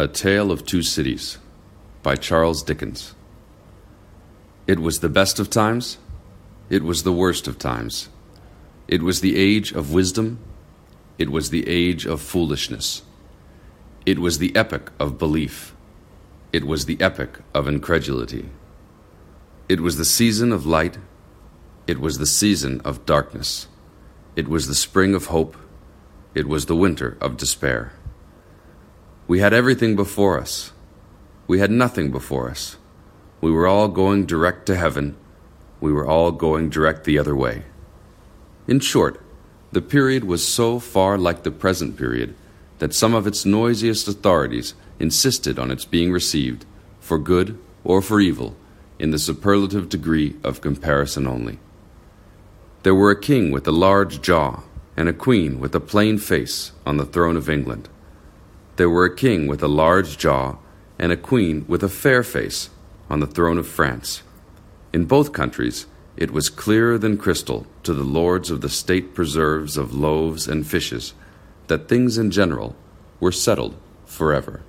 A Tale of Two Cities by Charles Dickens. It was the best of times. It was the worst of times. It was the age of wisdom. It was the age of foolishness. It was the epoch of belief. It was the epoch of incredulity. It was the season of light. It was the season of darkness. It was the spring of hope. It was the winter of despair. We had everything before us. We had nothing before us. We were all going direct to heaven. We were all going direct the other way. In short, the period was so far like the present period that some of its noisiest authorities insisted on its being received, for good or for evil, in the superlative degree of comparison only. There were a king with a large jaw and a queen with a plain face on the throne of England. There were a king with a large jaw and a queen with a fair face on the throne of France. In both countries, it was clearer than crystal to the lords of the state preserves of loaves and fishes that things in general were settled forever.